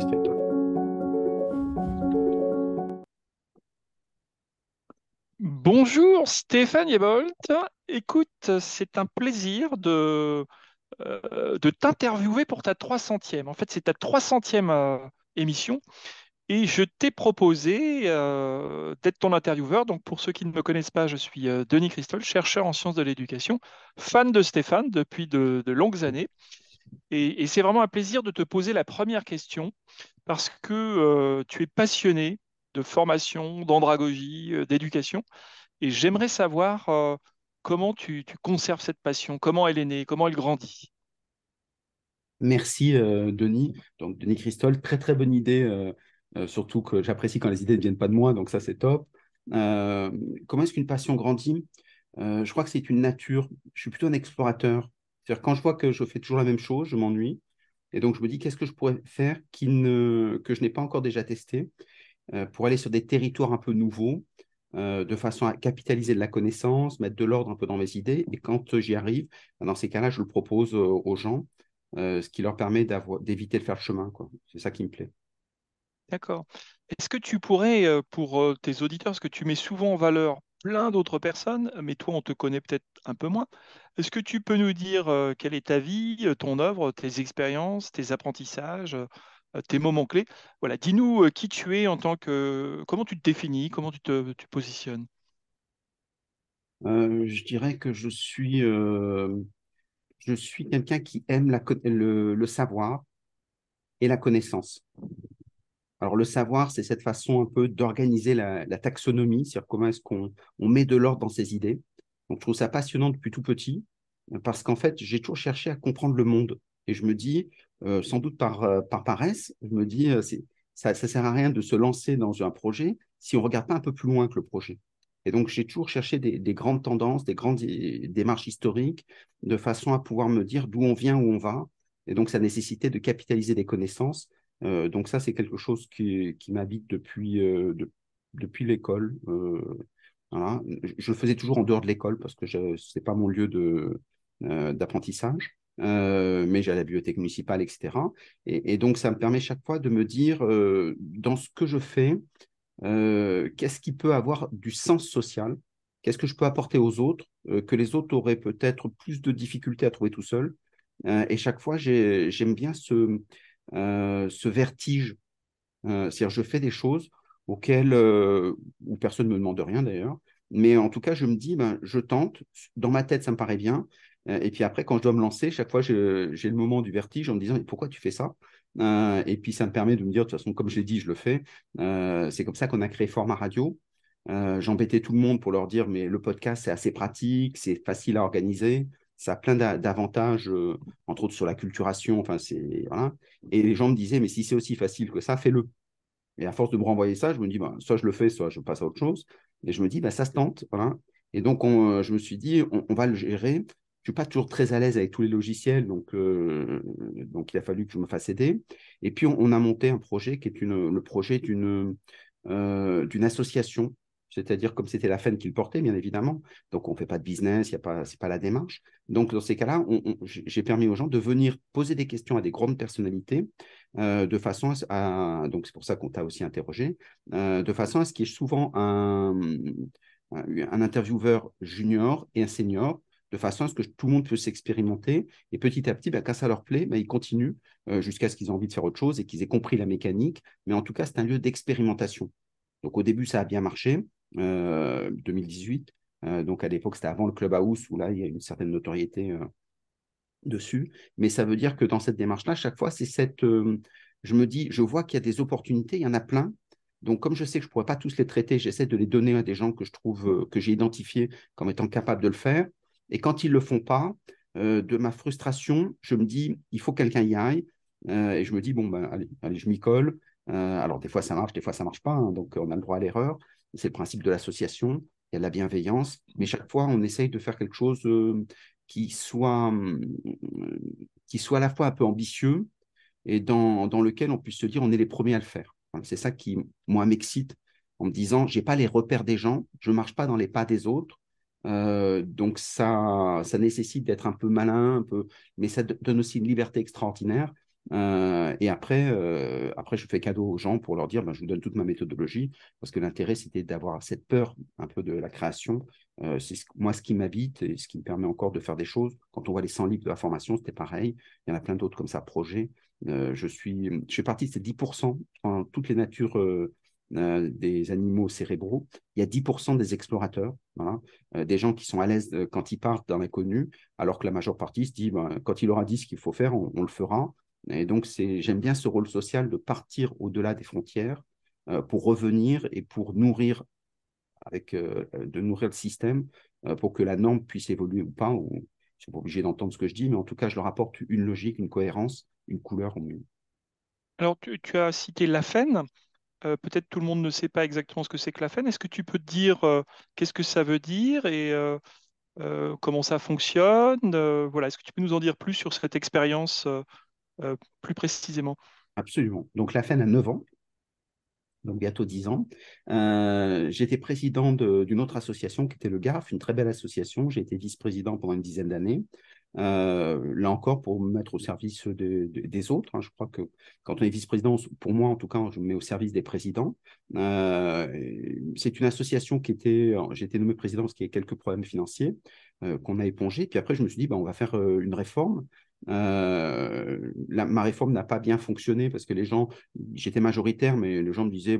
Saint-Augustin. Bonjour Stéphane Diebold. Écoute, c'est un plaisir de t'interviewer pour ta 300e. En fait, c'est ta 300e émission et je t'ai proposé d'être ton intervieweur. Donc, pour ceux qui ne me connaissent pas, je suis Denis Cristol, chercheur en sciences de l'éducation, fan de Stéphane depuis de longues années. Et c'est vraiment un plaisir de te poser la première question parce que tu es passionné de formation, d'andragogie, d'éducation. Et j'aimerais savoir comment tu conserves cette passion, comment elle est née, comment elle grandit. Merci Denis. Donc Denis Cristol, très très bonne idée, surtout que j'apprécie quand les idées ne viennent pas de moi, donc ça c'est top. Comment est-ce qu'une passion grandit? Je crois que c'est une nature. Je suis plutôt un explorateur. C'est-à-dire quand je vois que je fais toujours la même chose, je m'ennuie. Et donc je me dis qu'est-ce que je pourrais faire que je n'ai pas encore déjà testé pour aller sur des territoires un peu nouveaux, de façon à capitaliser de la connaissance, mettre de l'ordre un peu dans mes idées. Et quand j'y arrive, dans ces cas-là, je le propose aux gens, ce qui leur permet d'éviter de faire le chemin, quoi. C'est ça qui me plaît. D'accord. Est-ce que tu pourrais, pour tes auditeurs, parce que tu mets souvent en valeur plein d'autres personnes, mais toi, on te connaît peut-être un peu moins, est-ce que tu peux nous dire quelle est ta vie, ton œuvre, tes expériences, tes apprentissages, tes moments clés. Voilà, dis-nous qui tu es en tant que... Comment tu te définis, comment tu positionnes. Je dirais que je suis quelqu'un qui aime le savoir et la connaissance. Alors le savoir, c'est cette façon un peu d'organiser la taxonomie, c'est-à-dire comment est-ce qu'on met de l'ordre dans ses idées. Donc je trouve ça passionnant depuis tout petit, parce qu'en fait, j'ai toujours cherché à comprendre le monde. Et je me dis, sans doute par paresse, je me dis, ça ne sert à rien de se lancer dans un projet si on ne regarde pas un peu plus loin que le projet. Et donc, j'ai toujours cherché des grandes tendances, des grandes démarches historiques, de façon à pouvoir me dire d'où on vient, où on va. Et donc, ça nécessitait de capitaliser des connaissances. Donc, ça, c'est quelque chose qui m'habite depuis l'école. Voilà. Je le faisais toujours en dehors de l'école parce que ce n'est pas mon lieu d'apprentissage. Mais j'ai à la bibliothèque municipale, etc. Et donc, ça me permet chaque fois de me dire, dans ce que je fais, qu'est-ce qui peut avoir du sens social? Qu'est-ce que je peux apporter aux autres que les autres auraient peut-être plus de difficultés à trouver tout seuls? Et chaque fois, j'aime bien ce vertige. C'est-à-dire, je fais des choses auxquelles où personne ne me demande rien, d'ailleurs. Mais en tout cas, je me dis, je tente. Dans ma tête, ça me paraît bien. Et puis après, quand je dois me lancer, chaque fois, j'ai le moment du vertige en me disant « Pourquoi tu fais ça ?» Et puis, ça me permet de me dire « De toute façon, comme je l'ai dit, je le fais. » C'est comme ça qu'on a créé Format Radio. J'embêtais tout le monde pour leur dire « Mais le podcast, c'est assez pratique, c'est facile à organiser. » Ça a plein d'avantages, entre autres sur la culturation. Enfin, voilà. Et les gens me disaient « Mais si c'est aussi facile que ça, fais-le. » Et à force de me renvoyer ça, je me dis « Soit je le fais, soit je passe à autre chose. » Et je me dis « Ça se tente. » Voilà. Et donc, je me suis dit « On va le gérer. » Je ne suis pas toujours très à l'aise avec tous les logiciels, donc il a fallu que je me fasse aider. Et puis, on a monté un projet qui est le projet d'une association, c'est-à-dire comme c'était la FEN qui le portait, bien évidemment. Donc, on ne fait pas de business, ce n'est pas la démarche. Donc, dans ces cas-là, j'ai permis aux gens de venir poser des questions à des grandes personnalités, de façon à… Donc, c'est pour ça qu'on t'a aussi interrogé, de façon à ce qu'il y ait souvent un intervieweur junior et un senior, de façon à ce que tout le monde puisse s'expérimenter. Et petit à petit, quand ça leur plaît, ils continuent jusqu'à ce qu'ils aient envie de faire autre chose et qu'ils aient compris la mécanique. Mais en tout cas, c'est un lieu d'expérimentation. Donc, au début, ça a bien marché, 2018. Donc, à l'époque, c'était avant le Clubhouse, où là, il y a une certaine notoriété dessus. Mais ça veut dire que dans cette démarche-là, chaque fois, c'est je me dis, je vois qu'il y a des opportunités, il y en a plein. Donc, comme je sais que je ne pourrais pas tous les traiter, j'essaie de les donner à des gens que j'ai identifiés comme étant capables de le faire. Et quand ils ne le font pas, de ma frustration, je me dis, il faut que quelqu'un y aille. Et je me dis, allez, je m'y colle. Alors, des fois, ça marche, des fois, ça ne marche pas. Hein, donc, on a le droit à l'erreur. C'est le principe de l'association. Il y a de la bienveillance. Mais chaque fois, on essaye de faire quelque chose qui soit à la fois un peu ambitieux et dans lequel on puisse se dire, on est les premiers à le faire. Enfin, c'est ça qui, moi, m'excite en me disant, je n'ai pas les repères des gens. Je ne marche pas dans les pas des autres. Donc ça nécessite d'être un peu malin, mais ça donne aussi une liberté extraordinaire Et après, je fais cadeau aux gens pour leur dire, ben, je vous donne toute ma méthodologie, parce que l'intérêt, c'était d'avoir cette peur un peu de la création. C'est moi ce qui m'habite et ce qui me permet encore de faire des choses. Quand on voit les 100 livres de la formation, c'était pareil. Il y en a plein d'autres comme ça, projets. Je fais partie de ces 10%. En toutes les natures des animaux cérébraux, il y a 10% des explorateurs, voilà, des gens qui sont à l'aise quand ils partent dans l'inconnu, alors que la majeure partie se dit, ben, quand il aura dit ce qu'il faut faire, on le fera. Et donc, j'aime bien ce rôle social de partir au-delà des frontières pour revenir et pour nourrir, nourrir le système pour que la norme puisse évoluer ou pas. Ou, je ne suis pas obligé d'entendre ce que je dis, mais en tout cas, je leur apporte une logique, une cohérence, une couleur au milieu. Alors, tu as cité la FEN. Peut-être tout le monde ne sait pas exactement ce que c'est que la FEN. Est-ce que tu peux te dire qu'est-ce que ça veut dire et comment ça fonctionne voilà. Est-ce que tu peux nous en dire plus sur cette expérience plus précisément? Absolument. Donc, la FEN a 9 ans, donc bientôt 10 ans. J'étais président d'une autre association qui était le GARF, une très belle association. J'ai été vice-président pendant une dizaine d'années. Là encore, pour me mettre au service des autres. Hein. Je crois que quand on est vice-président, pour moi en tout cas, je me mets au service des présidents. C'est une association j'ai été nommé président parce qu'il y a quelques problèmes financiers qu'on a épongés. Puis après, je me suis dit, on va faire une réforme. Ma réforme n'a pas bien fonctionné parce que j'étais majoritaire, mais les gens me disaient,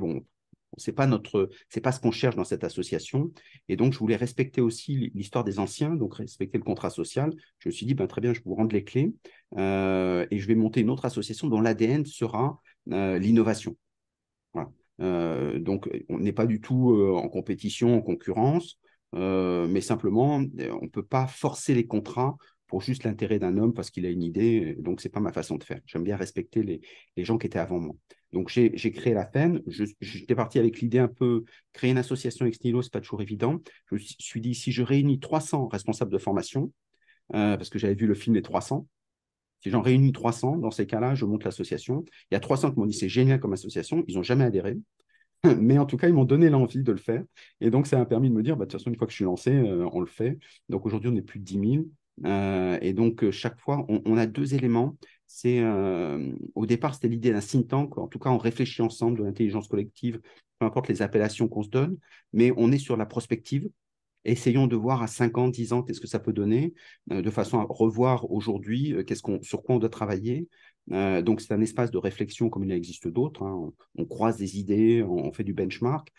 c'est pas ce qu'on cherche dans cette association. Et donc, je voulais respecter aussi l'histoire des anciens, donc respecter le contrat social. Je me suis dit, très bien, je vous rends les clés et je vais monter une autre association dont l'ADN sera l'innovation. Voilà. Donc, on n'est pas du tout en compétition, en concurrence, mais simplement, on ne peut pas forcer les contrats pour juste l'intérêt d'un homme parce qu'il a une idée, donc ce n'est pas ma façon de faire. J'aime bien respecter les gens qui étaient avant moi. Donc j'ai créé la FEN, j'étais parti avec l'idée un peu, créer une association ex nihilo, ce n'est pas toujours évident. Je me suis dit, si je réunis 300 responsables de formation, parce que j'avais vu le film Les 300, si j'en réunis 300, dans ces cas-là, je monte l'association. Il y a 300 qui m'ont dit, c'est génial comme association, ils n'ont jamais adhéré. Mais en tout cas, ils m'ont donné l'envie de le faire. Et donc, ça m'a permis de me dire, de toute façon, une fois que je suis lancé, on le fait. Donc aujourd'hui, on est plus de 10 000. Et donc, chaque fois, on a deux éléments. Au départ, c'était l'idée d'un think tank. En tout cas, on réfléchit ensemble de l'intelligence collective, peu importe les appellations qu'on se donne, mais on est sur la prospective. Essayons de voir à 5 ans, 10 ans, qu'est-ce que ça peut donner, de façon à revoir aujourd'hui sur quoi on doit travailler. Donc, c'est un espace de réflexion comme il en existe d'autres. Hein. On croise des idées, on fait du benchmark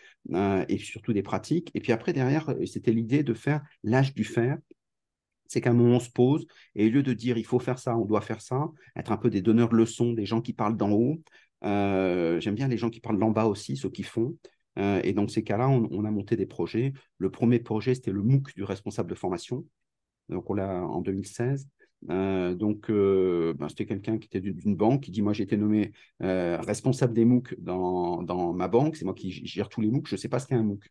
et surtout des pratiques. Et puis après, derrière, c'était l'idée de faire l'âge du faire. C'est qu'à un moment, on se pose et au lieu de dire « il faut faire ça, on doit faire ça », être un peu des donneurs de leçons, des gens qui parlent d'en haut. J'aime bien les gens qui parlent d'en bas aussi, ceux qui font. Et dans ces cas-là, on a monté des projets. Le premier projet, c'était le MOOC du responsable de formation. Donc, on l'a en 2016. C'était quelqu'un qui était d'une banque qui dit « moi, j'ai été nommé responsable des MOOC dans ma banque. C'est moi qui gère tous les MOOC. Je ne sais pas ce qu'est un MOOC. »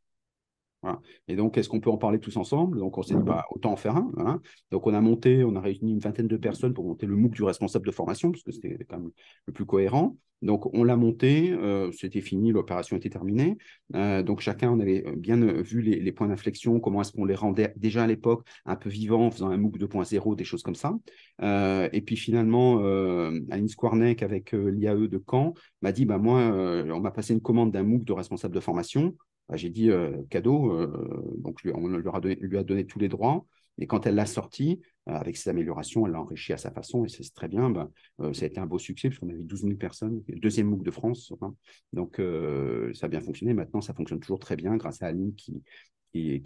Voilà. Et donc, est-ce qu'on peut en parler tous ensemble? Donc, on s'est dit, autant en faire un. Voilà. Donc, on a réuni une vingtaine de personnes pour monter le MOOC du responsable de formation, parce que c'était quand même le plus cohérent. Donc, on l'a monté, c'était fini, l'opération était terminée. Donc, chacun, on avait bien vu les points d'inflexion, comment est-ce qu'on les rendait déjà à l'époque un peu vivants en faisant un MOOC 2.0, des choses comme ça. Et puis, finalement, Aline Squarneck avec l'IAE de Caen m'a dit, on m'a passé une commande d'un MOOC de responsable de formation. J'ai dit cadeau, donc on lui a donné tous les droits. Et quand elle l'a sorti, avec ses améliorations, elle l'a enrichi à sa façon, et c'est très bien. Ça a été un beau succès, puisqu'on avait 12 000 personnes, deuxième MOOC de France. Hein. Donc, ça a bien fonctionné. Maintenant, ça fonctionne toujours très bien grâce à Aline qui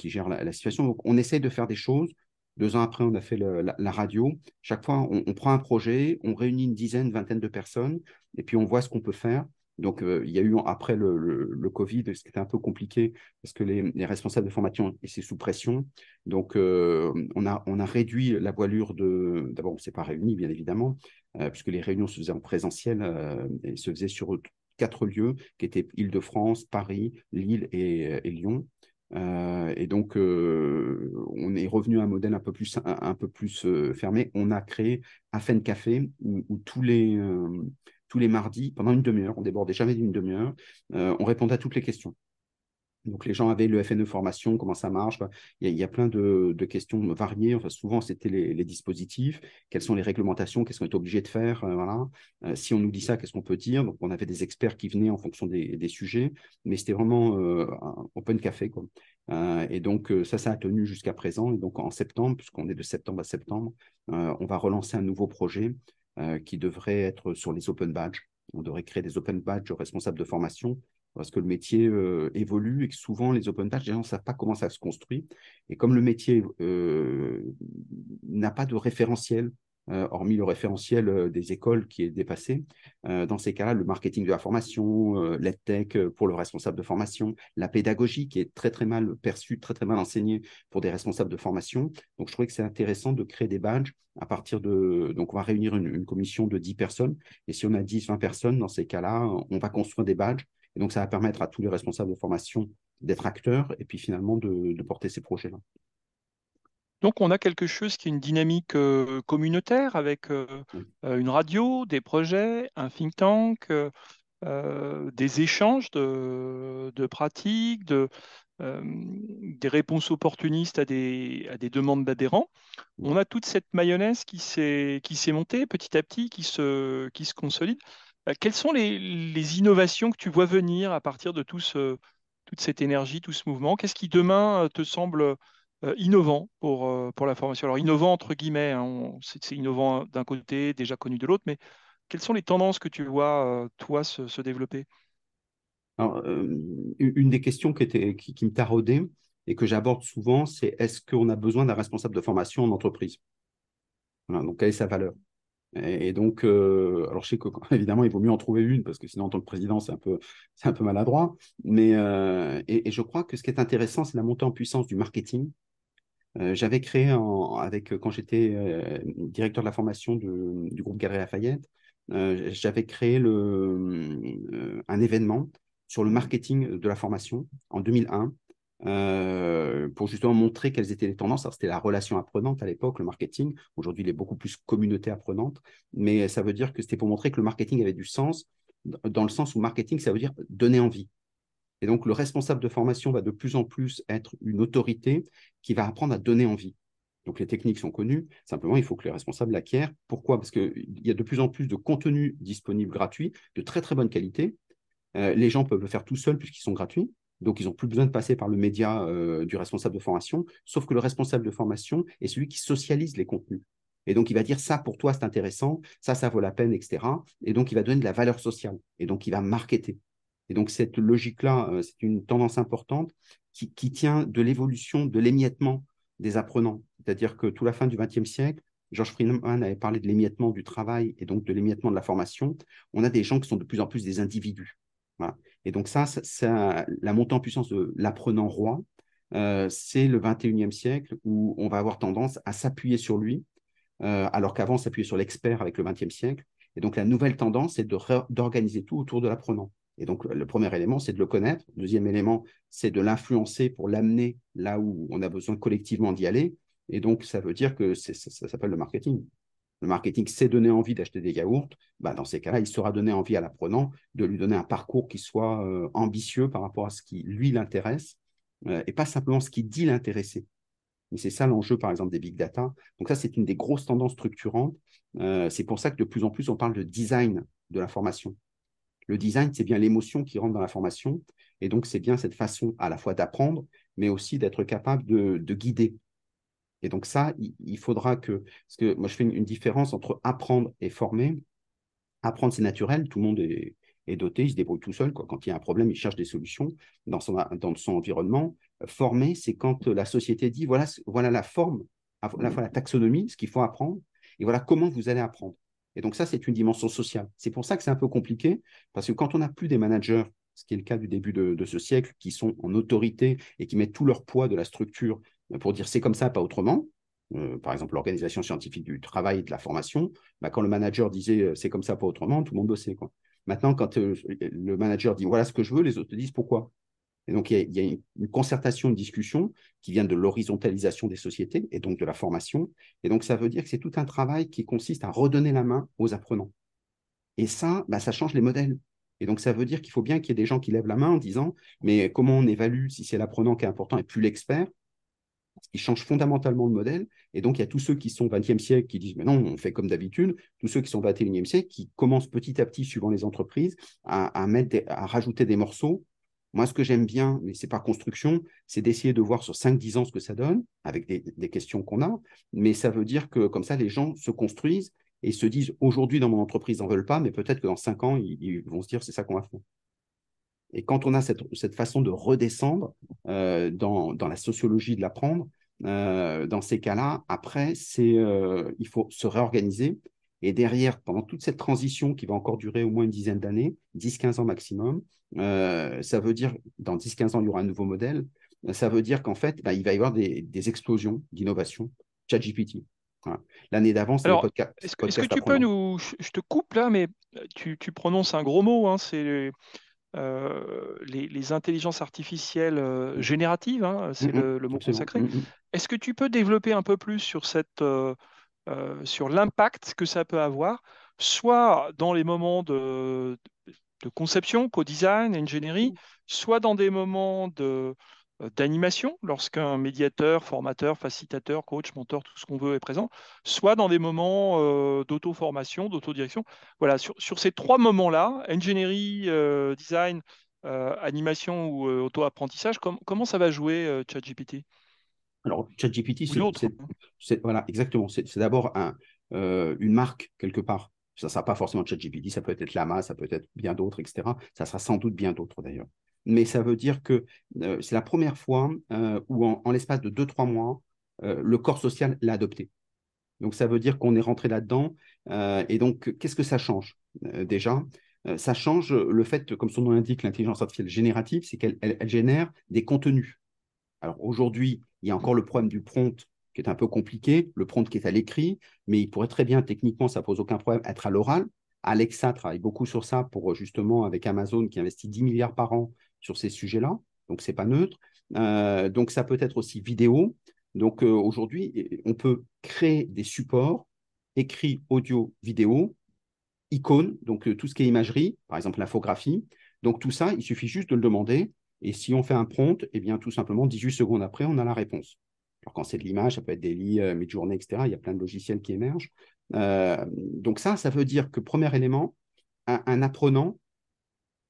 gère la situation. Donc, on essaye de faire des choses. 2 ans après, on a fait la radio. Chaque fois, on prend un projet, on réunit une dizaine, vingtaine de personnes, et puis on voit ce qu'on peut faire. Donc, il y a eu, après le Covid, ce qui était un peu compliqué, parce que les responsables de formation étaient sous pression. Donc, on a réduit la voilure de… D'abord, on ne s'est pas réunis, bien évidemment, puisque les réunions se faisaient en présentiel et se faisaient sur 4 lieux, qui étaient Île-de-France, Paris, Lille et Lyon. Et donc, on est revenu à un modèle un peu plus fermé. On a créé un FEN Café où tous les mardis, pendant une demi-heure, on débordait jamais d'une demi-heure, on répondait à toutes les questions. Donc, les gens avaient le FNE formation, comment ça marche. Il y a plein de questions variées. Enfin, souvent, c'était les dispositifs. Quelles sont les réglementations? Qu'est-ce qu'on est obligé de faire? Voilà. Si on nous dit ça, qu'est-ce qu'on peut dire? Donc, on avait des experts qui venaient en fonction des sujets. Mais c'était vraiment un open café, quoi. Et donc, ça a tenu jusqu'à présent. Et donc, en septembre, puisqu'on est de septembre à septembre, on va relancer un nouveau projet qui devrait être sur les open badges. On devrait créer des open badges responsables de formation, parce que le métier évolue et que souvent, les open badges, les gens ne savent pas comment ça se construit. Et comme le métier n'a pas de référentiel, hormis le référentiel des écoles qui est dépassé, dans ces cas-là, le marketing de la formation, l'EdTech pour le responsable de formation, la pédagogie qui est très, très mal perçue, très, très mal enseignée pour des responsables de formation. Donc, je trouvais que c'est intéressant de créer des badges à partir de… Donc, on va réunir une commission de 10 personnes. Et si on a 10, 20 personnes, dans ces cas-là, on va construire des badges. Et donc, ça va permettre à tous les responsables de formation d'être acteurs et puis finalement de porter ces projets-là. Donc, on a quelque chose qui est une dynamique communautaire avec une radio, des projets, un think tank, des échanges de pratiques, des réponses opportunistes à des demandes d'adhérents. On a toute cette mayonnaise qui s'est montée petit à petit, qui se consolide. Quelles sont les innovations que tu vois venir à partir de toute cette énergie, tout ce mouvement? Qu'est-ce qui demain te semble innovant pour la formation? Alors innovant entre guillemets, hein, c'est innovant d'un côté, déjà connu de l'autre, mais quelles sont les tendances que tu vois toi se développer? Alors, une des questions qui me taraudait et que j'aborde souvent, c'est: est-ce qu'on a besoin d'un responsable de formation en entreprise? Voilà, donc quelle est sa valeur? Et donc, alors je sais qu'évidemment, il vaut mieux en trouver une, parce que sinon, en tant que président, c'est un peu maladroit. Mais, et je crois que ce qui est intéressant, c'est la montée en puissance du marketing. J'avais créé, quand j'étais directeur de la formation du groupe Galeries Lafayette, j'avais créé un événement sur le marketing de la formation en 2001. Pour justement montrer quelles étaient les tendances. Alors, c'était la relation apprenante à l'époque, le marketing. Aujourd'hui, il est beaucoup plus communauté apprenante, mais ça veut dire que c'était pour montrer que le marketing avait du sens, dans le sens où marketing, ça veut dire donner envie. Et donc, le responsable de formation va de plus en plus être une autorité qui va apprendre à donner envie. Donc, les techniques sont connues. Simplement, il faut que les responsables l'acquièrent. Pourquoi? Parce qu'il y a de plus en plus de contenu disponible gratuit, de très, très bonne qualité. Les gens peuvent le faire tout seuls puisqu'ils sont gratuits. Donc, ils n'ont plus besoin de passer par le média du responsable de formation, sauf que le responsable de formation est celui qui socialise les contenus. Et donc, il va dire: ça, pour toi, c'est intéressant, ça vaut la peine, etc. Et donc, il va donner de la valeur sociale. Et donc, il va marketer. Et donc, cette logique-là, c'est une tendance importante qui tient de l'évolution, de l'émiettement des apprenants. C'est-à-dire que tout la fin du XXe siècle, Georges Friedman avait parlé de l'émiettement du travail et donc de l'émiettement de la formation. On a des gens qui sont de plus en plus des individus. Voilà. Et donc ça, la montée en puissance de l'apprenant roi, c'est le 21e siècle où on va avoir tendance à s'appuyer sur lui, alors qu'avant on s'appuyait sur l'expert avec le 20e siècle. Et donc la nouvelle tendance, c'est d'organiser tout autour de l'apprenant. Et donc le premier élément, c'est de le connaître. Le deuxième élément, c'est de l'influencer pour l'amener là où on a besoin collectivement d'y aller. Et donc ça veut dire que ça s'appelle le marketing. Le marketing s'est donné envie d'acheter des yaourts, dans ces cas-là, il sera donné envie à l'apprenant de lui donner un parcours qui soit ambitieux par rapport à ce qui, lui, l'intéresse, et pas simplement ce qui dit l'intéresser. Mais c'est ça l'enjeu, par exemple, des big data. Donc ça, c'est une des grosses tendances structurantes. C'est pour ça que de plus en plus, on parle de design de la formation. Le design, c'est bien l'émotion qui rentre dans la formation, et donc c'est bien cette façon à la fois d'apprendre, mais aussi d'être capable de guider. Et donc ça, il faudra que… Parce que moi, je fais une différence entre apprendre et former. Apprendre, c'est naturel, tout le monde est doté, il se débrouille tout seul, quoi. Quand il y a un problème, il cherche des solutions dans son environnement. Former, c'est quand la société dit: voilà la forme, la taxonomie, ce qu'il faut apprendre, et voilà comment vous allez apprendre. Et donc ça, c'est une dimension sociale. C'est pour ça que c'est un peu compliqué, parce que quand on n'a plus des managers, ce qui est le cas du début de ce siècle, qui sont en autorité et qui mettent tout leur poids de la structure pour dire c'est comme ça, pas autrement. Par exemple, l'organisation scientifique du travail et de la formation, quand le manager disait c'est comme ça, pas autrement, tout le monde le sait, quoi. Maintenant, quand le manager dit voilà ce que je veux, les autres disent pourquoi. Et donc, il y a une concertation, une discussion qui vient de l'horizontalisation des sociétés et donc de la formation. Et donc, ça veut dire que c'est tout un travail qui consiste à redonner la main aux apprenants. Et ça, ça change les modèles. Et donc, ça veut dire qu'il faut bien qu'il y ait des gens qui lèvent la main en disant « mais comment on évalue si c'est l'apprenant qui est important et plus l'expert ?» Ce qui change fondamentalement le modèle. Et donc, il y a tous ceux qui sont 20e siècle qui disent « mais non, on fait comme d'habitude », tous ceux qui sont 21e siècle qui commencent petit à petit, suivant les entreprises, à rajouter des morceaux. Moi, ce que j'aime bien, mais c'est par construction, c'est d'essayer de voir sur 5-10 ans ce que ça donne, avec des questions qu'on a, mais ça veut dire que comme ça, les gens se construisent et se disent « aujourd'hui, dans mon entreprise, ils n'en veulent pas, mais peut-être que dans 5 ans, ils vont se dire « c'est ça qu'on va faire ». Et quand on a cette façon de redescendre dans la sociologie de l'apprendre, dans ces cas-là, après, il faut se réorganiser. Et derrière, pendant toute cette transition qui va encore durer au moins une dizaine d'années, 10-15 ans maximum, ça veut dire, dans 10-15 ans, il y aura un nouveau modèle, ça veut dire qu'en fait, il va y avoir des explosions d'innovation. ChatGPT. Voilà. L'année d'avant, c'est le podcast. Est-ce que tu peux nous... Je te coupe là, mais tu prononces un gros mot, hein, c'est les intelligences artificielles génératives, hein, c'est le mot consacré. Est-ce que tu peux développer un peu plus sur cette... sur l'impact que ça peut avoir, soit dans les moments de conception, co-design, ingénierie, soit dans des moments d'animation, lorsqu'un médiateur, formateur, facilitateur, coach, mentor, tout ce qu'on veut est présent, soit dans des moments d'auto-formation, d'auto-direction. Voilà, sur ces trois moments-là, ingénierie, design, animation ou auto-apprentissage, comment ça va jouer ChatGPT ? Alors, ChatGPT, voilà, exactement. C'est d'abord une marque, quelque part. Ça ne sera pas forcément ChatGPT, ça peut être Lama, ça peut être bien d'autres, etc. Ça sera sans doute bien d'autres, d'ailleurs. Mais ça veut dire que c'est la première fois où, en l'espace de 2-3 mois, le corps social l'a adopté. Donc, ça veut dire qu'on est rentré là-dedans. Et donc, qu'est-ce que ça change, déjà ? Ça change le fait, comme son nom l'indique, l'intelligence artificielle générative, c'est qu'elle génère des contenus. Alors, aujourd'hui, il y a encore le problème du prompt qui est un peu compliqué, le prompt qui est à l'écrit, mais il pourrait très bien, techniquement, ça ne pose aucun problème, être à l'oral. Alexa travaille beaucoup sur ça pour justement avec Amazon qui investit 10 milliards par an sur ces sujets-là, donc ce n'est pas neutre. Donc, ça peut être aussi vidéo. Donc, aujourd'hui, on peut créer des supports écrits, audio, vidéo, icônes, donc tout ce qui est imagerie, par exemple l'infographie. Donc, tout ça, il suffit juste de le demander. Et si on fait un prompt, eh bien, tout simplement, 18 secondes après, on a la réponse. Alors, quand c'est de l'image, ça peut être des lits, mid-journée, etc. Il y a plein de logiciels qui émergent. Donc, ça veut dire que, premier élément, un apprenant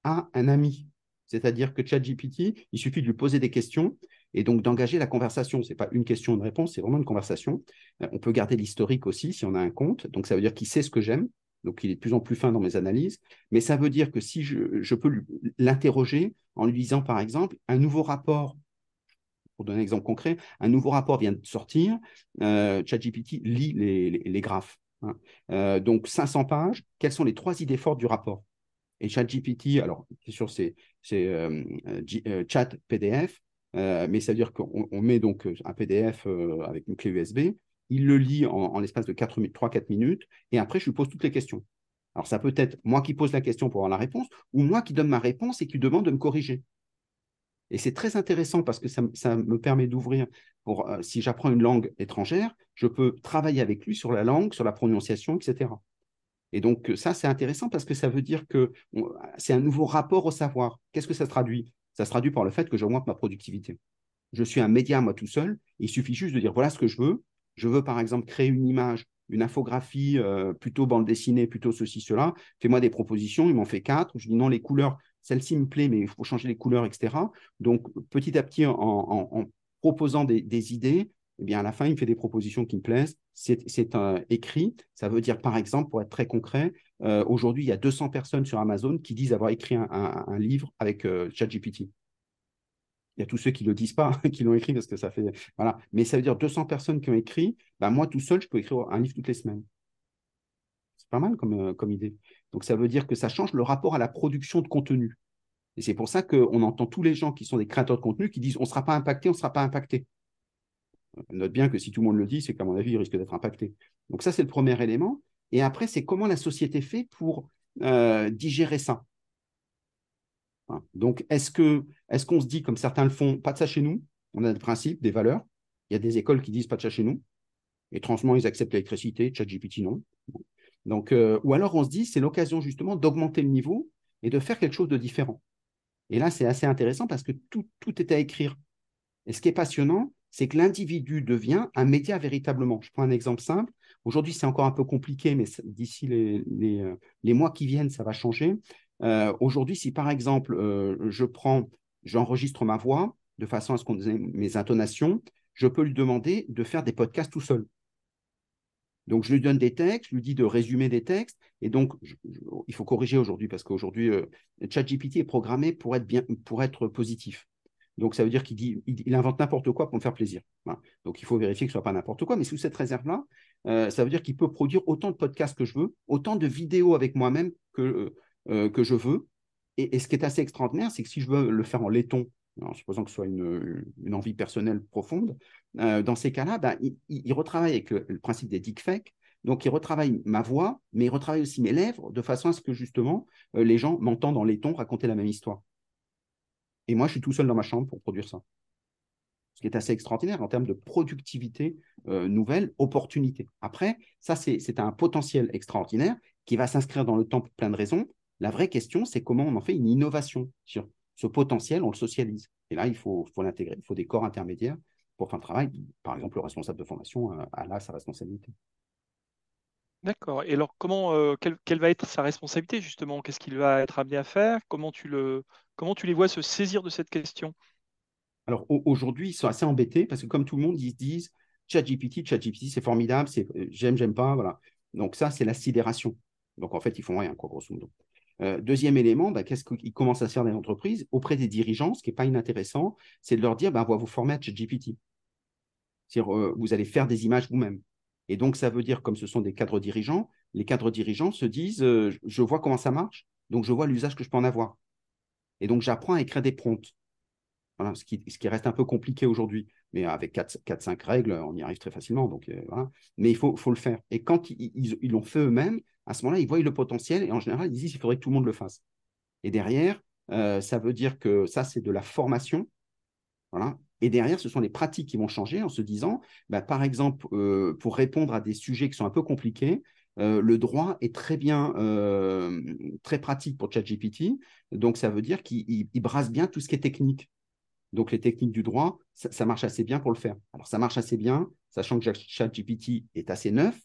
a un ami. C'est-à-dire que ChatGPT, il suffit de lui poser des questions et donc d'engager la conversation. Ce n'est pas une question, une réponse, c'est vraiment une conversation. On peut garder l'historique aussi si on a un compte. Donc, ça veut dire qu'il sait ce que j'aime. Donc, il est de plus en plus fin dans mes analyses. Mais ça veut dire que si je peux l'interroger en lui disant, par exemple, un nouveau rapport, pour donner un exemple concret, un nouveau rapport vient de sortir, ChatGPT lit les graphes. Hein. Donc, 500 pages, quelles sont les 3 idées fortes du rapport ? Et ChatGPT, alors, c'est sûr, c'est chat PDF, mais ça veut dire qu'on met donc un PDF avec une clé USB. Il le lit en l'espace de 3-4 minutes, et après, je lui pose toutes les questions. Alors, ça peut être moi qui pose la question pour avoir la réponse, ou moi qui donne ma réponse et qui demande de me corriger. Et c'est très intéressant parce que ça me permet d'ouvrir, si j'apprends une langue étrangère, je peux travailler avec lui sur la langue, sur la prononciation, etc. Et donc, ça, c'est intéressant parce que ça veut dire que c'est un nouveau rapport au savoir. Qu'est-ce que ça se traduit ? Ça se traduit par le fait que j'augmente ma productivité. Je suis un média, moi, tout seul. Il suffit juste de dire, voilà ce que je veux. Je veux, par exemple, créer une image, une infographie, plutôt bande dessinée, plutôt ceci, cela. Fais-moi des propositions, il m'en fait 4. Je dis non, les couleurs, celle-ci me plaît, mais il faut changer les couleurs, etc. Donc, petit à petit, en proposant des idées, eh bien, à la fin, il me fait des propositions qui me plaisent. C'est écrit. Ça veut dire, par exemple, pour être très concret, aujourd'hui, il y a 200 personnes sur Amazon qui disent avoir écrit un livre avec ChatGPT. Il y a tous ceux qui ne le disent pas, qui l'ont écrit parce que ça fait… Voilà. Mais ça veut dire 200 personnes qui ont écrit. Ben moi, tout seul, je peux écrire un livre toutes les semaines. C'est pas mal comme idée. Donc, ça veut dire que ça change le rapport à la production de contenu. Et c'est pour ça qu'on entend tous les gens qui sont des créateurs de contenu qui disent « on ne sera pas impacté, on ne sera pas impacté ». Note bien que si tout le monde le dit, c'est qu'à mon avis, il risque d'être impacté. Donc, ça, c'est le premier élément. Et après, c'est comment la société fait pour digérer ça. Donc, est-ce qu'on se dit, comme certains le font, pas de ça chez nous? On a des principes, des valeurs. Il y a des écoles qui disent pas de ça chez nous. Étrangement, ils acceptent l'électricité, ChatGPT non. Donc, ou alors on se dit, c'est l'occasion justement d'augmenter le niveau et de faire quelque chose de différent. Et là, c'est assez intéressant parce que tout est à écrire. Et ce qui est passionnant, c'est que l'individu devient un média véritablement. Je prends un exemple simple. Aujourd'hui, c'est encore un peu compliqué, mais d'ici les mois qui viennent, ça va changer. Aujourd'hui, si par exemple, j'enregistre ma voix de façon à ce qu'on ait mes intonations, je peux lui demander de faire des podcasts tout seul. Donc, je lui donne des textes, je lui dis de résumer des textes. Et donc, il faut corriger aujourd'hui parce qu'aujourd'hui, ChatGPT est programmé pour être positif. Donc, ça veut dire qu'il invente n'importe quoi pour me faire plaisir. Voilà. Donc, il faut vérifier que ce ne soit pas n'importe quoi. Mais sous cette réserve-là, ça veut dire qu'il peut produire autant de podcasts que je veux, autant de vidéos avec moi-même que je veux. Et ce qui est assez extraordinaire, c'est que si je veux le faire en laiton, en supposant que ce soit une envie personnelle profonde, dans ces cas-là, il retravaille avec le principe des deepfakes. Donc, il retravaille ma voix, mais il retravaille aussi mes lèvres de façon à ce que, justement, les gens m'entendent en laiton raconter la même histoire. Et moi, je suis tout seul dans ma chambre pour produire ça. Ce qui est assez extraordinaire en termes de productivité nouvelle, opportunité. Après, ça, c'est un potentiel extraordinaire qui va s'inscrire dans le temps pour plein de raisons. La vraie question, c'est comment on en fait une innovation sur ce potentiel, on le socialise. Et là, il faut l'intégrer. Il faut des corps intermédiaires pour faire le travail. Par exemple, le responsable de formation a là sa responsabilité. D'accord. Et alors, quelle va être sa responsabilité, justement? Qu'est-ce qu'il va être amené à faire? Comment tu les vois se saisir de cette question? Alors, aujourd'hui, ils sont assez embêtés parce que, comme tout le monde, ils se disent « ChatGPT, c'est formidable, c'est j'aime pas. » Voilà. Donc, ça, c'est la sidération. Donc, en fait, ils font rien, quoi, grosso modo. Deuxième élément, qu'est-ce qu'ils commencent à faire dans les entreprises auprès des dirigeants, ce qui n'est pas inintéressant, c'est de leur dire « on va vous former à ChatGPT. » C'est-à-dire, vous allez faire des images vous-même. Et donc, ça veut dire, comme ce sont des cadres dirigeants, les cadres dirigeants se disent « je vois comment ça marche, donc je vois l'usage que je peux en avoir. » Et donc, j'apprends à écrire des prompts, voilà, ce qui reste un peu compliqué aujourd'hui. Mais avec 4-5 règles, on y arrive très facilement. Donc, voilà. Mais il faut le faire. Et quand ils l'ont fait eux-mêmes, à ce moment-là, ils voient le potentiel. Et en général, ils disent qu'il faudrait que tout le monde le fasse. Et derrière, ça veut dire que ça, c'est de la formation. Voilà. Et derrière, ce sont les pratiques qui vont changer en se disant, par exemple, pour répondre à des sujets qui sont un peu compliqués, le droit est très bien, très pratique pour ChatGPT. Donc, ça veut dire qu'il brasse bien tout ce qui est technique. Donc, les techniques du droit, ça marche assez bien pour le faire. Alors, ça marche assez bien, sachant que ChatGPT est assez neuf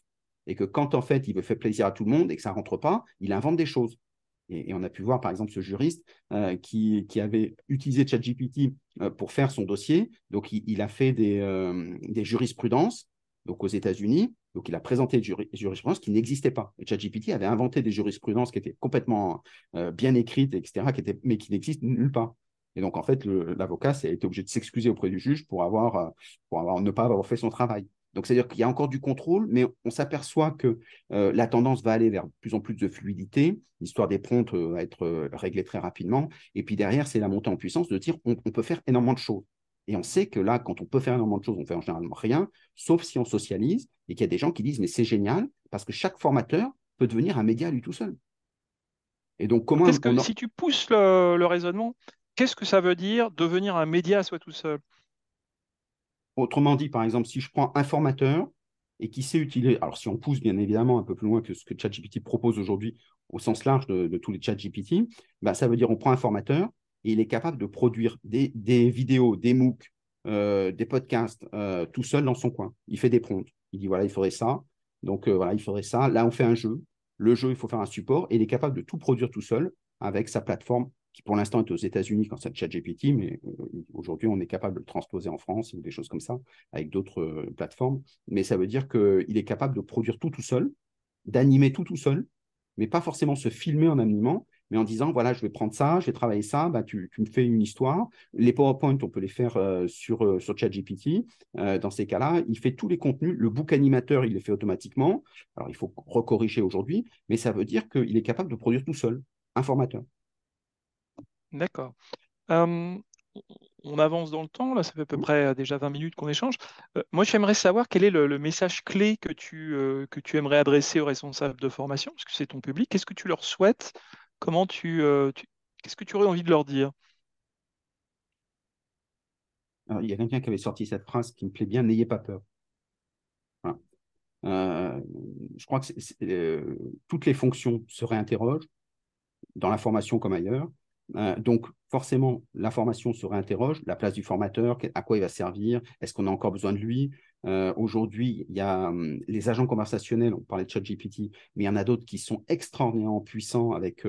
et que quand, en fait, il veut faire plaisir à tout le monde et que ça ne rentre pas, il invente des choses. Et on a pu voir, par exemple, ce juriste qui avait utilisé ChatGPT pour faire son dossier. Donc, il a fait des jurisprudences, donc aux États-Unis. Donc, il a présenté des jurisprudences qui n'existaient pas. Et ChatGPT avait inventé des jurisprudences qui étaient complètement bien écrites, etc., mais qui n'existent nulle part. Et donc, en fait, l'avocat a été obligé de s'excuser auprès du juge ne pas avoir fait son travail. Donc, c'est-à-dire qu'il y a encore du contrôle, mais on s'aperçoit que la tendance va aller vers de plus en plus de fluidité. L'histoire des prompts va être réglée très rapidement. Et puis derrière, c'est la montée en puissance de dire on peut faire énormément de choses. Et on sait que là, quand on peut faire énormément de choses, on ne fait en général rien, sauf si on socialise et qu'il y a des gens qui disent « mais c'est génial » parce que chaque formateur peut devenir un média lui tout seul. Et donc, comment… Est-ce que si tu pousses le raisonnement… Qu'est-ce que ça veut dire devenir un média à soi tout seul? Autrement dit, par exemple, si je prends un formateur et qui sait utiliser… Alors, si on pousse bien évidemment un peu plus loin que ce que ChatGPT propose aujourd'hui au sens large de tous les ChatGPT, ça veut dire on prend un formateur et il est capable de produire des vidéos, des MOOC, des podcasts tout seul dans son coin. Il fait des prompts. Il dit voilà, il faudrait ça. Donc, voilà, il faudrait ça. Là, on fait un jeu. Le jeu, il faut faire un support. Et il est capable de tout produire tout seul avec sa plateforme qui pour l'instant est aux États-Unis quand c'est ChatGPT, mais aujourd'hui, on est capable de le transposer en France ou des choses comme ça, avec d'autres plateformes. Mais ça veut dire qu'il est capable de produire tout seul, d'animer tout seul, mais pas forcément se filmer en animant, mais en disant, voilà, je vais prendre ça, je vais travailler ça, tu me fais une histoire. Les PowerPoint, on peut les faire sur ChatGPT. Dans ces cas-là, il fait tous les contenus. Le book animateur, il les fait automatiquement. Alors, il faut recorriger aujourd'hui, mais ça veut dire qu'il est capable de produire tout seul, un formateur. D'accord. On avance dans le temps, là, ça fait à peu près déjà 20 minutes qu'on échange. Moi, j'aimerais savoir quel est le message clé que tu aimerais adresser aux responsables de formation, parce que c'est ton public. Qu'est-ce que tu leur souhaites? Comment qu'est-ce que tu aurais envie de leur dire? Alors, il y a quelqu'un qui avait sorti cette phrase qui me plaît bien, n'ayez pas peur. Voilà. Je crois que toutes les fonctions se réinterrogent. dans l'information comme ailleurs. Donc, forcément, l'information se réinterroge, la place du formateur, à quoi il va servir, est-ce qu'on a encore besoin de lui ? Aujourd'hui, il y a les agents conversationnels, on parlait de ChatGPT, mais il y en a d'autres qui sont extraordinairement puissants avec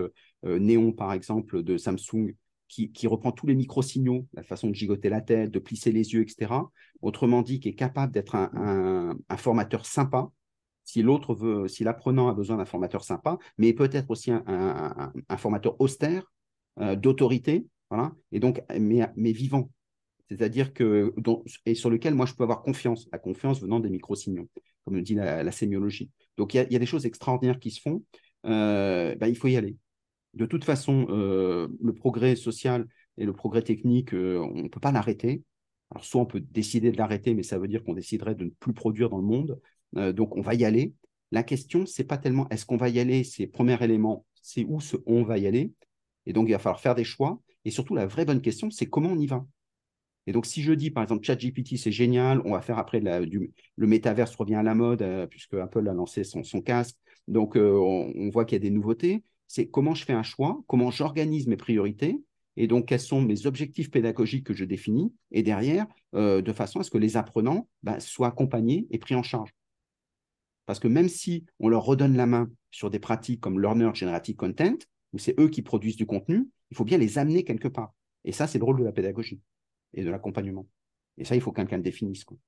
Néon, par exemple, de Samsung, qui reprend tous les micro-signaux, la façon de gigoter la tête, de plisser les yeux, etc. Autrement dit, qui est capable d'être un formateur sympa, si l'apprenant a besoin d'un formateur sympa, mais peut-être aussi un formateur austère, d'autorité, voilà, et donc, mais vivant. C'est-à-dire que, et sur lequel moi je peux avoir confiance, la confiance venant des micro-signaux, comme le dit la sémiologie. Donc il y a des choses extraordinaires qui se font, il faut y aller. De toute façon, le progrès social et le progrès technique, on ne peut pas l'arrêter. Alors soit on peut décider de l'arrêter, mais ça veut dire qu'on déciderait de ne plus produire dans le monde, donc on va y aller. La question, ce n'est pas tellement est-ce qu'on va y aller, c'est premier élément, c'est où ce on va y aller, et donc il va falloir faire des choix, et surtout la vraie bonne question, c'est comment on y va. Et donc, si je dis, par exemple, ChatGPT, c'est génial, on va faire après le métaverse revient à la mode, puisque Apple a lancé son casque, donc on voit qu'il y a des nouveautés, c'est comment je fais un choix, comment j'organise mes priorités, et donc quels sont mes objectifs pédagogiques que je définis, et derrière, de façon à ce que les apprenants soient accompagnés et pris en charge. Parce que même si on leur redonne la main sur des pratiques comme Learner Generative Content, où c'est eux qui produisent du contenu, il faut bien les amener quelque part. Et ça, c'est le rôle de la pédagogie et de l'accompagnement. Et ça, il faut que quelqu'un le définisse, quoi.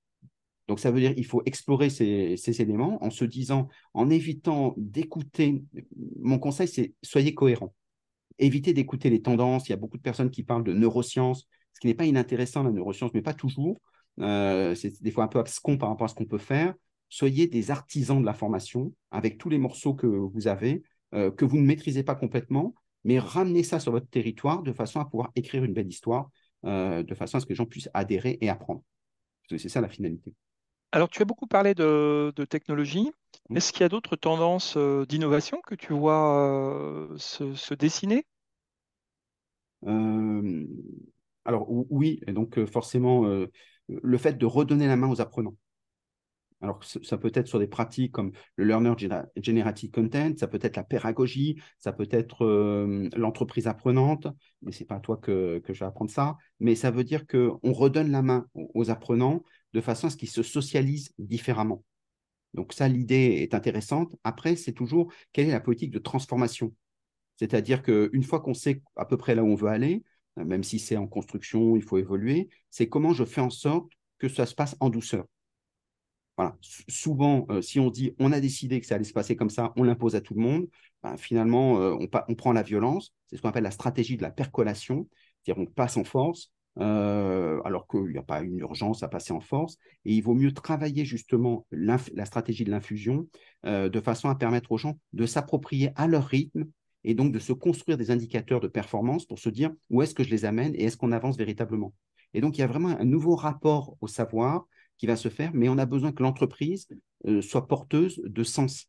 Donc, ça veut dire qu'il faut explorer ces éléments en se disant, en évitant d'écouter... Mon conseil, c'est soyez cohérent. Évitez d'écouter les tendances. Il y a beaucoup de personnes qui parlent de neurosciences, ce qui n'est pas inintéressant, la neuroscience, mais pas toujours. C'est des fois un peu abscon par rapport à ce qu'on peut faire. Soyez des artisans de la formation avec tous les morceaux que vous avez, que vous ne maîtrisez pas complètement, mais ramenez ça sur votre territoire de façon à pouvoir écrire une belle histoire, de façon à ce que les gens puissent adhérer et apprendre. Parce que c'est ça la finalité. Alors, tu as beaucoup parlé de technologie. Est-ce qu'il y a d'autres tendances d'innovation que tu vois se dessiner ? Alors, oui. Et donc, forcément, le fait de redonner la main aux apprenants. Alors, ça peut être sur des pratiques comme le Learner Generative Content, ça peut être la pédagogie, ça peut être l'entreprise apprenante, mais ce n'est pas à toi que je vais apprendre ça, mais ça veut dire qu'on redonne la main aux apprenants de façon à ce qu'ils se socialisent différemment. Donc ça, l'idée est intéressante. Après, c'est toujours quelle est la politique de transformation. C'est-à-dire qu'une fois qu'on sait à peu près là où on veut aller, même si c'est en construction, il faut évoluer, c'est comment je fais en sorte que ça se passe en douceur. Voilà. Souvent, si on dit on a décidé que ça allait se passer comme ça, on l'impose à tout le monde, finalement, on prend la violence. C'est ce qu'on appelle la stratégie de la percolation, c'est-à-dire on passe en force, alors qu'il n'y a pas une urgence à passer en force. Et il vaut mieux travailler justement la stratégie de l'infusion de façon à permettre aux gens de s'approprier à leur rythme et donc de se construire des indicateurs de performance pour se dire où est-ce que je les amène et est-ce qu'on avance véritablement. Et donc, il y a vraiment un nouveau rapport au savoir qui va se faire, mais on a besoin que l'entreprise soit porteuse de sens.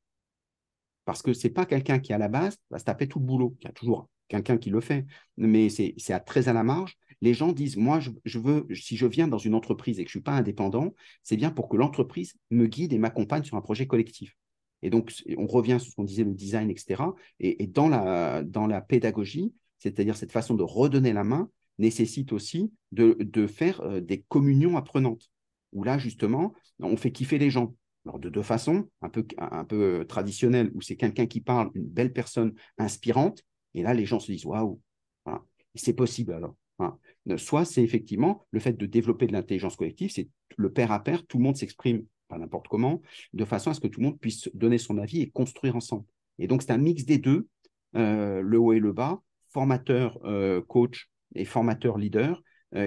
Parce que ce n'est pas quelqu'un qui, à la base, va se taper tout le boulot. Il y a toujours quelqu'un qui le fait, mais c'est très à la marge. Les gens disent, moi, si je viens dans une entreprise et que je ne suis pas indépendant, c'est bien pour que l'entreprise me guide et m'accompagne sur un projet collectif. Et donc, on revient sur ce qu'on disait, le design, etc. Et dans la pédagogie, c'est-à-dire cette façon de redonner la main, nécessite aussi de faire des communions apprenantes. Où là, justement, on fait kiffer les gens. Alors, de deux façons, un peu traditionnelle, où c'est quelqu'un qui parle, une belle personne inspirante, et là, les gens se disent « Waouh !» Voilà. C'est possible, alors. Voilà. Soit, c'est effectivement le fait de développer de l'intelligence collective, c'est le pair à pair, tout le monde s'exprime, pas n'importe comment, de façon à ce que tout le monde puisse donner son avis et construire ensemble. Et donc, c'est un mix des deux, le haut et le bas, formateur, coach et formateur, leader,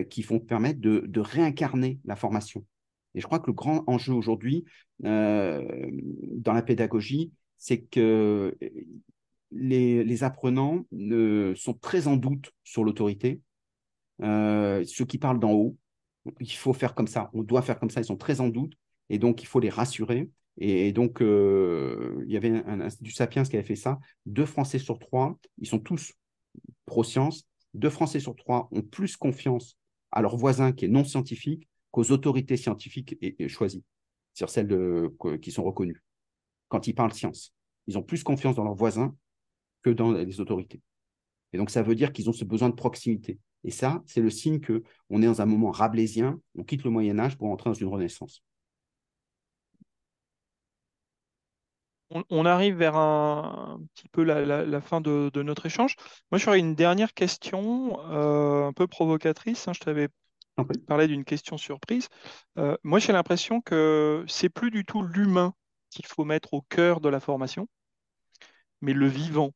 qui vont permettre de réincarner la formation. Et je crois que le grand enjeu aujourd'hui dans la pédagogie, c'est que les apprenants sont très en doute sur l'autorité. Ceux qui parlent d'en haut, il faut faire comme ça, on doit faire comme ça, ils sont très en doute et donc il faut les rassurer. Et donc, il y avait un institut Sapiens qui avait fait ça. 2 Français sur 3, ils sont tous pro-sciences, 2 Français sur 3 ont plus confiance à leur voisin qui est non scientifique qu'aux autorités scientifiques et choisies, sur celles qui sont reconnues. Quand ils parlent science, ils ont plus confiance dans leurs voisins que dans les autorités. Et donc, ça veut dire qu'ils ont ce besoin de proximité. Et ça, c'est le signe qu'on est dans un moment rabelaisien, on quitte le Moyen-Âge pour entrer dans une renaissance. On arrive vers un petit peu la fin de notre échange. Moi, j'aurais une dernière question un peu provocatrice. Hein, je t'avais parlé d'une question surprise. Moi, j'ai l'impression que c'est plus du tout l'humain qu'il faut mettre au cœur de la formation, mais le vivant.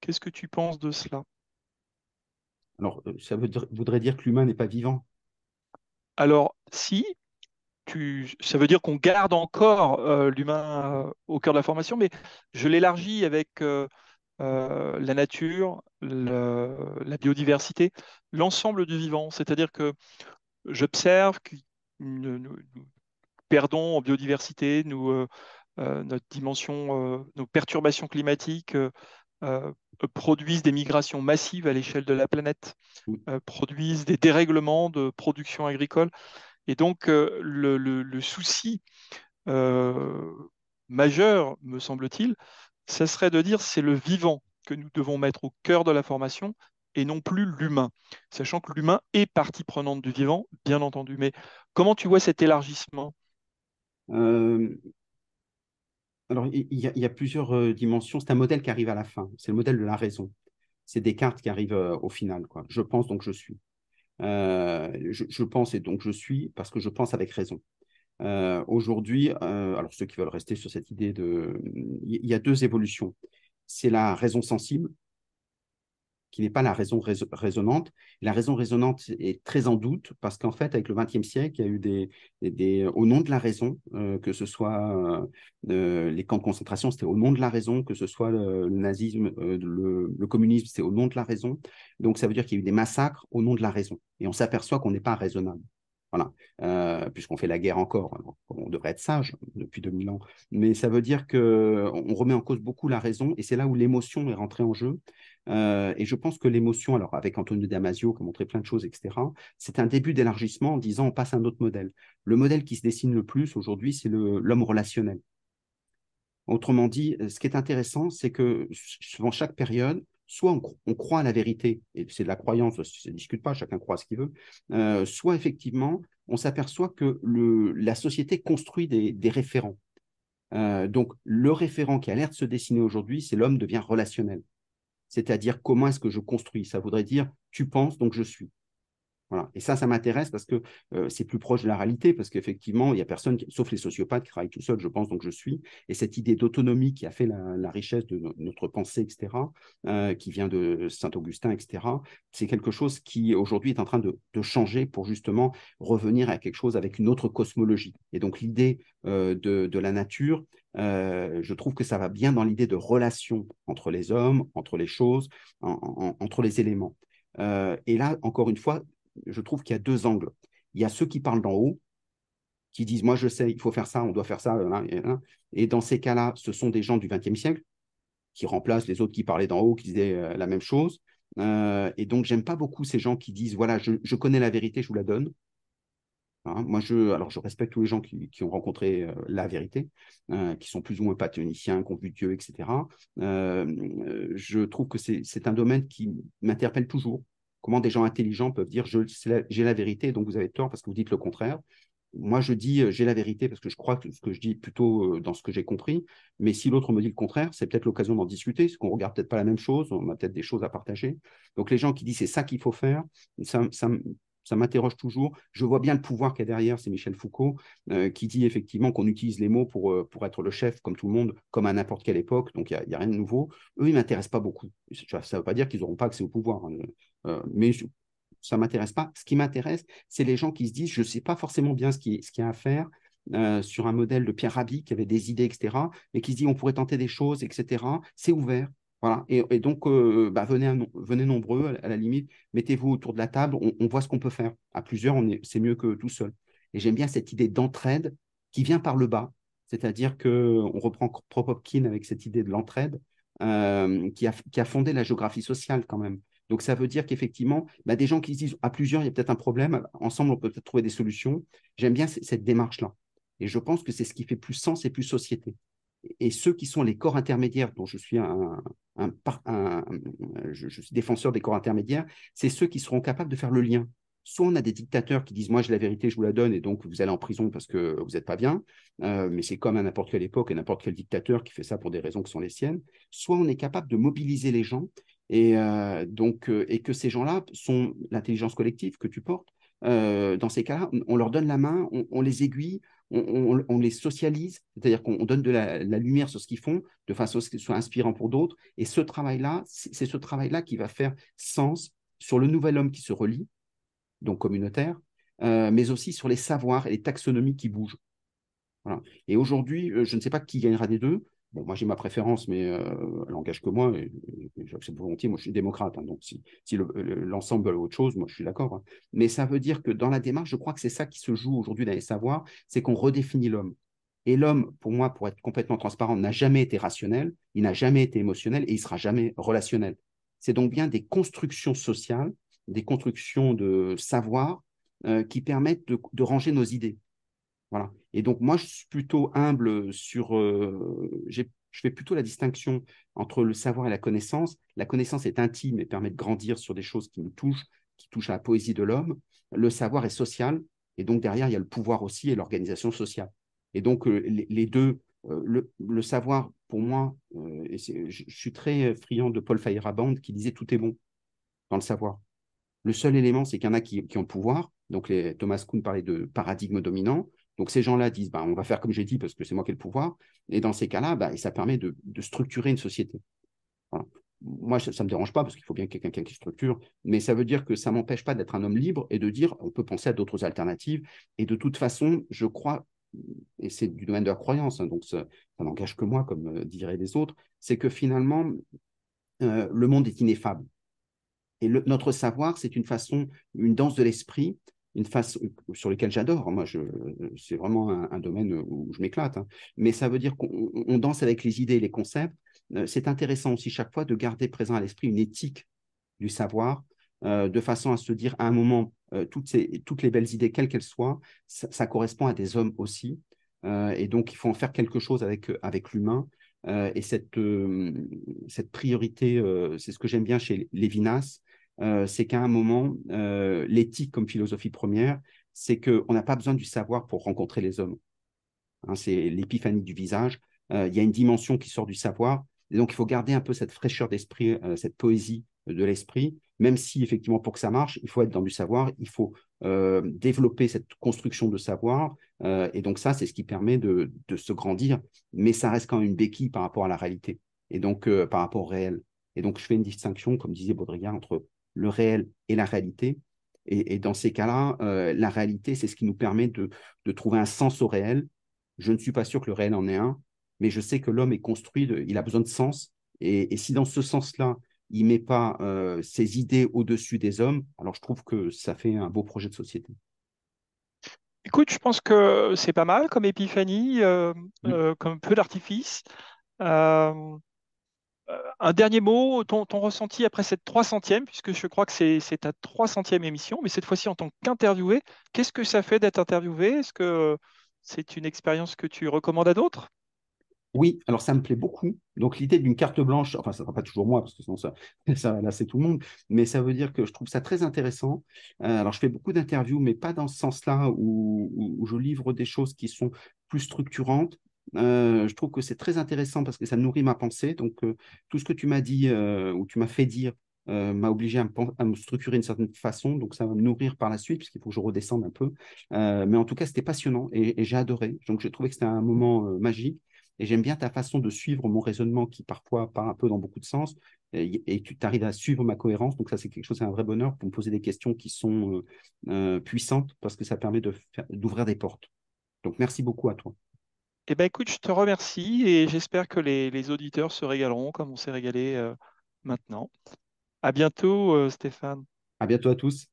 Qu'est-ce que tu penses de cela? Alors, ça voudrait dire que l'humain n'est pas vivant. Alors, si... ça veut dire qu'on garde encore l'humain au cœur de la formation, mais je l'élargis avec la nature, la biodiversité, l'ensemble du vivant. C'est-à-dire que j'observe que nous perdons en biodiversité, notre dimension, nos perturbations climatiques produisent des migrations massives à l'échelle de la planète, produisent des dérèglements de production agricole. Et donc, le souci majeur, me semble-t-il, ça serait de dire c'est le vivant que nous devons mettre au cœur de la formation et non plus l'humain, sachant que l'humain est partie prenante du vivant, bien entendu. Mais comment tu vois cet élargissement? Alors, il y a plusieurs dimensions. C'est un modèle qui arrive à la fin. C'est le modèle de la raison. C'est Descartes qui arrive au final, quoi. Je pense, donc je suis. Je pense et donc je suis parce que je pense avec raison. Aujourd'hui, alors ceux qui veulent rester sur cette idée de... Il y a deux évolutions. C'est la raison sensible, qui n'est pas la raison raisonnante. La raison raisonnante est très en doute parce qu'en fait, avec le XXe siècle, il y a eu au nom de la raison, que ce soit les camps de concentration, c'était au nom de la raison, que ce soit le nazisme, le communisme, c'était au nom de la raison. Donc, ça veut dire qu'il y a eu des massacres au nom de la raison. Et on s'aperçoit qu'on n'est pas raisonnable. Voilà, puisqu'on fait la guerre encore, alors, on devrait être sage depuis 2000 ans, mais ça veut dire qu'on remet en cause beaucoup la raison, et c'est là où l'émotion est rentrée en jeu, et je pense que l'émotion, alors avec Antonio Damasio qui a montré plein de choses, etc., c'est un début d'élargissement en disant on passe à un autre modèle. Le modèle qui se dessine le plus aujourd'hui, c'est l'homme relationnel. Autrement dit, ce qui est intéressant, c'est que suivant chaque période, soit on croit à la vérité, et c'est de la croyance, ça ne discute pas, chacun croit ce qu'il veut, soit effectivement, on s'aperçoit que la société construit des référents. Donc, le référent qui a l'air de se dessiner aujourd'hui, c'est l'homme devient relationnel. C'est-à-dire, comment est-ce que je construis? Ça voudrait dire, tu penses, donc je suis. Voilà. Et ça m'intéresse parce que c'est plus proche de la réalité, parce qu'effectivement, il n'y a personne, sauf les sociopathes qui travaillent tout seuls, je pense, donc je suis. Et cette idée d'autonomie qui a fait la richesse de notre pensée, etc., qui vient de Saint-Augustin, etc., c'est quelque chose qui, aujourd'hui, est en train de changer pour justement revenir à quelque chose avec une autre cosmologie. Et donc, l'idée de la nature, je trouve que ça va bien dans l'idée de relation entre les hommes, entre les choses, entre les éléments. Et là, encore une fois, je trouve qu'il y a deux angles. Il y a ceux qui parlent d'en haut, qui disent « moi je sais, il faut faire ça, on doit faire ça ». Et dans ces cas-là, ce sont des gens du XXe siècle qui remplacent les autres qui parlaient d'en haut, qui disaient la même chose. Et donc, j'aime pas beaucoup ces gens qui disent « voilà, je connais la vérité, je vous la donne ». Moi, alors je respecte tous les gens qui ont rencontré la vérité, qui sont plus ou moins patoniciens, qui ont vu Dieu, etc. Je trouve que c'est un domaine qui m'interpelle toujours. Comment des gens intelligents peuvent dire « j'ai la vérité, donc vous avez tort parce que vous dites le contraire ». Moi, je dis « j'ai la vérité parce que je crois que ce que je dis plutôt dans ce que j'ai compris ». Mais si l'autre me dit le contraire, c'est peut-être l'occasion d'en discuter, parce qu'on ne regarde peut-être pas la même chose, on a peut-être des choses à partager. Donc, les gens qui disent « c'est ça qu'il faut faire », ça m'interroge toujours. Je vois bien le pouvoir qu'il y a derrière, c'est Michel Foucault, qui dit effectivement qu'on utilise les mots pour être le chef, comme tout le monde, comme à n'importe quelle époque, donc il n'y a rien de nouveau. Eux, ils ne m'intéressent pas beaucoup. Ça ne veut pas dire qu'ils n'auront pas accès au pouvoir, hein. Mais ça ne m'intéresse pas. Ce qui m'intéresse, c'est les gens qui se disent « je ne sais pas forcément bien ce qu'il y a à faire », sur un modèle de Pierre Rabhi qui avait des idées, etc., mais qui se dit « on pourrait tenter des choses, etc. » C'est ouvert. Voilà. Et donc, venez nombreux, à la limite, mettez-vous autour de la table, on voit ce qu'on peut faire. À plusieurs, c'est mieux que tout seul. Et j'aime bien cette idée d'entraide qui vient par le bas, c'est-à-dire qu'on reprend Kropotkin avec cette idée de l'entraide qui a fondé la géographie sociale quand même. Donc, ça veut dire qu'effectivement, des gens qui se disent à plusieurs, il y a peut-être un problème, ensemble, on peut peut-être trouver des solutions. J'aime bien cette démarche-là. Et je pense que c'est ce qui fait plus sens et plus société. et ceux qui sont les corps intermédiaires, dont je suis je suis défenseur des corps intermédiaires, c'est ceux qui seront capables de faire le lien. Soit on a des dictateurs qui disent « moi j'ai la vérité, je vous la donne et donc vous allez en prison parce que vous n'êtes pas bien », mais c'est comme à n'importe quelle époque et n'importe quel dictateur qui fait ça pour des raisons qui sont les siennes. Soit on est capable de mobiliser les gens et que ces gens-là sont l'intelligence collective que tu portes. Dans ces cas-là, on leur donne la main, on les aiguille, on les socialise, c'est-à-dire qu'on donne de la lumière sur ce qu'ils font, de façon à ce qu'ils soient inspirants pour d'autres. Et ce travail-là, c'est ce travail-là qui va faire sens sur le nouvel homme qui se relie, donc communautaire, mais aussi sur les savoirs et les taxonomies qui bougent. Voilà. Et aujourd'hui, je ne sais pas qui gagnera des deux. Bon, moi, j'ai ma préférence, mais elle n'engage que moi, et j'accepte volontiers. Moi, je suis démocrate, hein, donc si l'ensemble veut autre chose, moi, je suis d'accord. Hein. Mais ça veut dire que dans la démarche, je crois que c'est ça qui se joue aujourd'hui dans les savoirs, c'est qu'on redéfinit l'homme. Et l'homme, pour moi, pour être complètement transparent, n'a jamais été rationnel, il n'a jamais été émotionnel et il ne sera jamais relationnel. C'est donc bien des constructions sociales, des constructions de savoir qui permettent de ranger nos idées. Voilà. Et donc, moi, je suis plutôt humble sur… je fais plutôt la distinction entre le savoir et la connaissance. La connaissance est intime et permet de grandir sur des choses qui nous touchent, qui touchent à la poésie de l'homme. Le savoir est social et donc derrière, il y a le pouvoir aussi et l'organisation sociale. Et donc, les deux… le savoir, pour moi, je suis très friand de Paul Feyerabend qui disait « tout est bon » dans le savoir. Le seul élément, c'est qu'il y en a qui ont le pouvoir. Donc, Thomas Kuhn parlait de paradigme dominant. Donc, ces gens-là disent, on va faire comme j'ai dit parce que c'est moi qui ai le pouvoir. Et dans ces cas-là, ça permet de structurer une société. Voilà. Moi, ça ne me dérange pas parce qu'il faut bien quelqu'un qui structure, mais ça veut dire que ça ne m'empêche pas d'être un homme libre et de dire, on peut penser à d'autres alternatives. Et de toute façon, je crois, et c'est du domaine de la croyance, hein, donc ça n'engage que moi, comme diraient les autres, c'est que finalement, le monde est ineffable. Et notre savoir, c'est une façon, une danse de l'esprit, une façon sur laquelle j'adore. Moi, c'est vraiment un domaine où je m'éclate. Hein. Mais ça veut dire qu'on danse avec les idées et les concepts. C'est intéressant aussi chaque fois de garder présent à l'esprit une éthique du savoir, de façon à se dire à un moment, toutes les belles idées, quelles qu'elles soient, ça correspond à des hommes aussi. Et donc, il faut en faire quelque chose avec l'humain. Et cette priorité, c'est ce que j'aime bien chez Lévinas, c'est qu'à un moment, l'éthique comme philosophie première, c'est qu'on n'a pas besoin du savoir pour rencontrer les hommes. Hein, c'est l'épiphanie du visage. Il y a une dimension qui sort du savoir. Et donc, il faut garder un peu cette fraîcheur d'esprit, cette poésie de l'esprit, même si, effectivement, pour que ça marche, il faut être dans du savoir, il faut développer cette construction de savoir. Et donc, ça, c'est ce qui permet de se grandir. Mais ça reste quand même une béquille par rapport à la réalité et donc par rapport au réel. Et donc, je fais une distinction, comme disait Baudrillard, entre le réel et la réalité. Et dans ces cas-là, la réalité, c'est ce qui nous permet de trouver un sens au réel. Je ne suis pas sûr que le réel en ait un, mais je sais que l'homme est construit, il a besoin de sens. Et si dans ce sens-là, il ne met pas ses idées au-dessus des hommes, alors je trouve que ça fait un beau projet de société. Écoute, je pense que c'est pas mal comme épiphanie, comme peu d'artifice. Un dernier mot, ton ressenti après cette 300e, puisque je crois que c'est ta 300e émission, mais cette fois-ci en tant qu'interviewé, qu'est-ce que ça fait d'être interviewé? Est-ce que c'est une expérience que tu recommandes à d'autres? Oui, alors ça me plaît beaucoup. Donc l'idée d'une carte blanche, enfin ça ne sera pas toujours moi, parce que sinon ça là c'est tout le monde, mais ça veut dire que je trouve ça très intéressant. Alors je fais beaucoup d'interviews, mais pas dans ce sens-là où je livre des choses qui sont plus structurantes. Je trouve que c'est très intéressant parce que ça nourrit ma pensée. Donc tout ce que tu m'as dit ou tu m'as fait dire m'a obligé à me structurer d'une certaine façon. Donc ça va me nourrir par la suite puisqu'il faut que je redescende un peu. Mais en tout cas, c'était passionnant et j'ai adoré. Donc j'ai trouvé que c'était un moment magique. Et j'aime bien ta façon de suivre mon raisonnement qui parfois part un peu dans beaucoup de sens et tu arrives à suivre ma cohérence. Donc ça, c'est quelque chose, c'est un vrai bonheur pour me poser des questions qui sont puissantes parce que ça permet d'ouvrir des portes. Donc merci beaucoup à toi. Eh bien écoute, je te remercie et j'espère que les auditeurs se régaleront comme on s'est régalé maintenant. À bientôt Stéphane. À bientôt à tous.